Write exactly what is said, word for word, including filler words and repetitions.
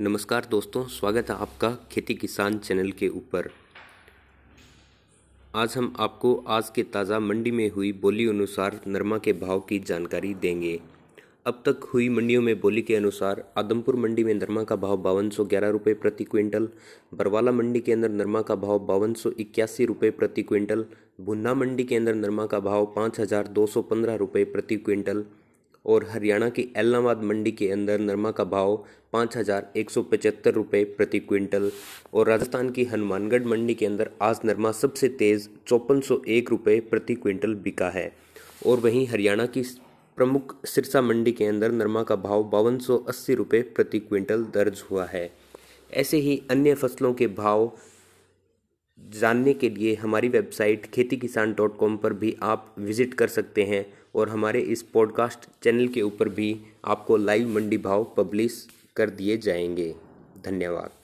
नमस्कार दोस्तों, स्वागत है आपका खेती किसान चैनल के ऊपर। आज हम आपको आज के ताज़ा मंडी में हुई बोली अनुसार नरमा के भाव की जानकारी देंगे। अब तक हुई मंडियों में बोली के अनुसार आदमपुर मंडी में नरमा का भाव बावन सौ ग्यारह रुपये प्रति क्विंटल, बरवाला मंडी के अंदर नरमा का भाव बावन सौ इक्यासी रुपये प्रति क्विंटल, भुन्ना मंडी के अंदर नरमा का भाव पाँच हज़ार दो सौ पंद्रह रुपये प्रति क्विंटल और हरियाणा की अलाहाबाद मंडी के अंदर नरमा का भाव पाँच हज़ार एक सौ पचहत्तर रुपये प्रति क्विंटल और राजस्थान की हनुमानगढ़ मंडी के अंदर आज नरमा सबसे तेज़ चौपन सौ एक रुपये प्रति क्विंटल बिका है। और वहीं हरियाणा की प्रमुख सिरसा मंडी के अंदर नरमा का भाव बावन सौ अस्सी रुपये प्रति क्विंटल दर्ज हुआ है। ऐसे ही अन्य फसलों के भाव जानने के लिए हमारी वेबसाइट खेती किसान डॉट कॉम पर भी आप विज़िट कर सकते हैं और हमारे इस पॉडकास्ट चैनल के ऊपर भी आपको लाइव मंडी भाव पब्लिश कर दिए जाएंगे। धन्यवाद।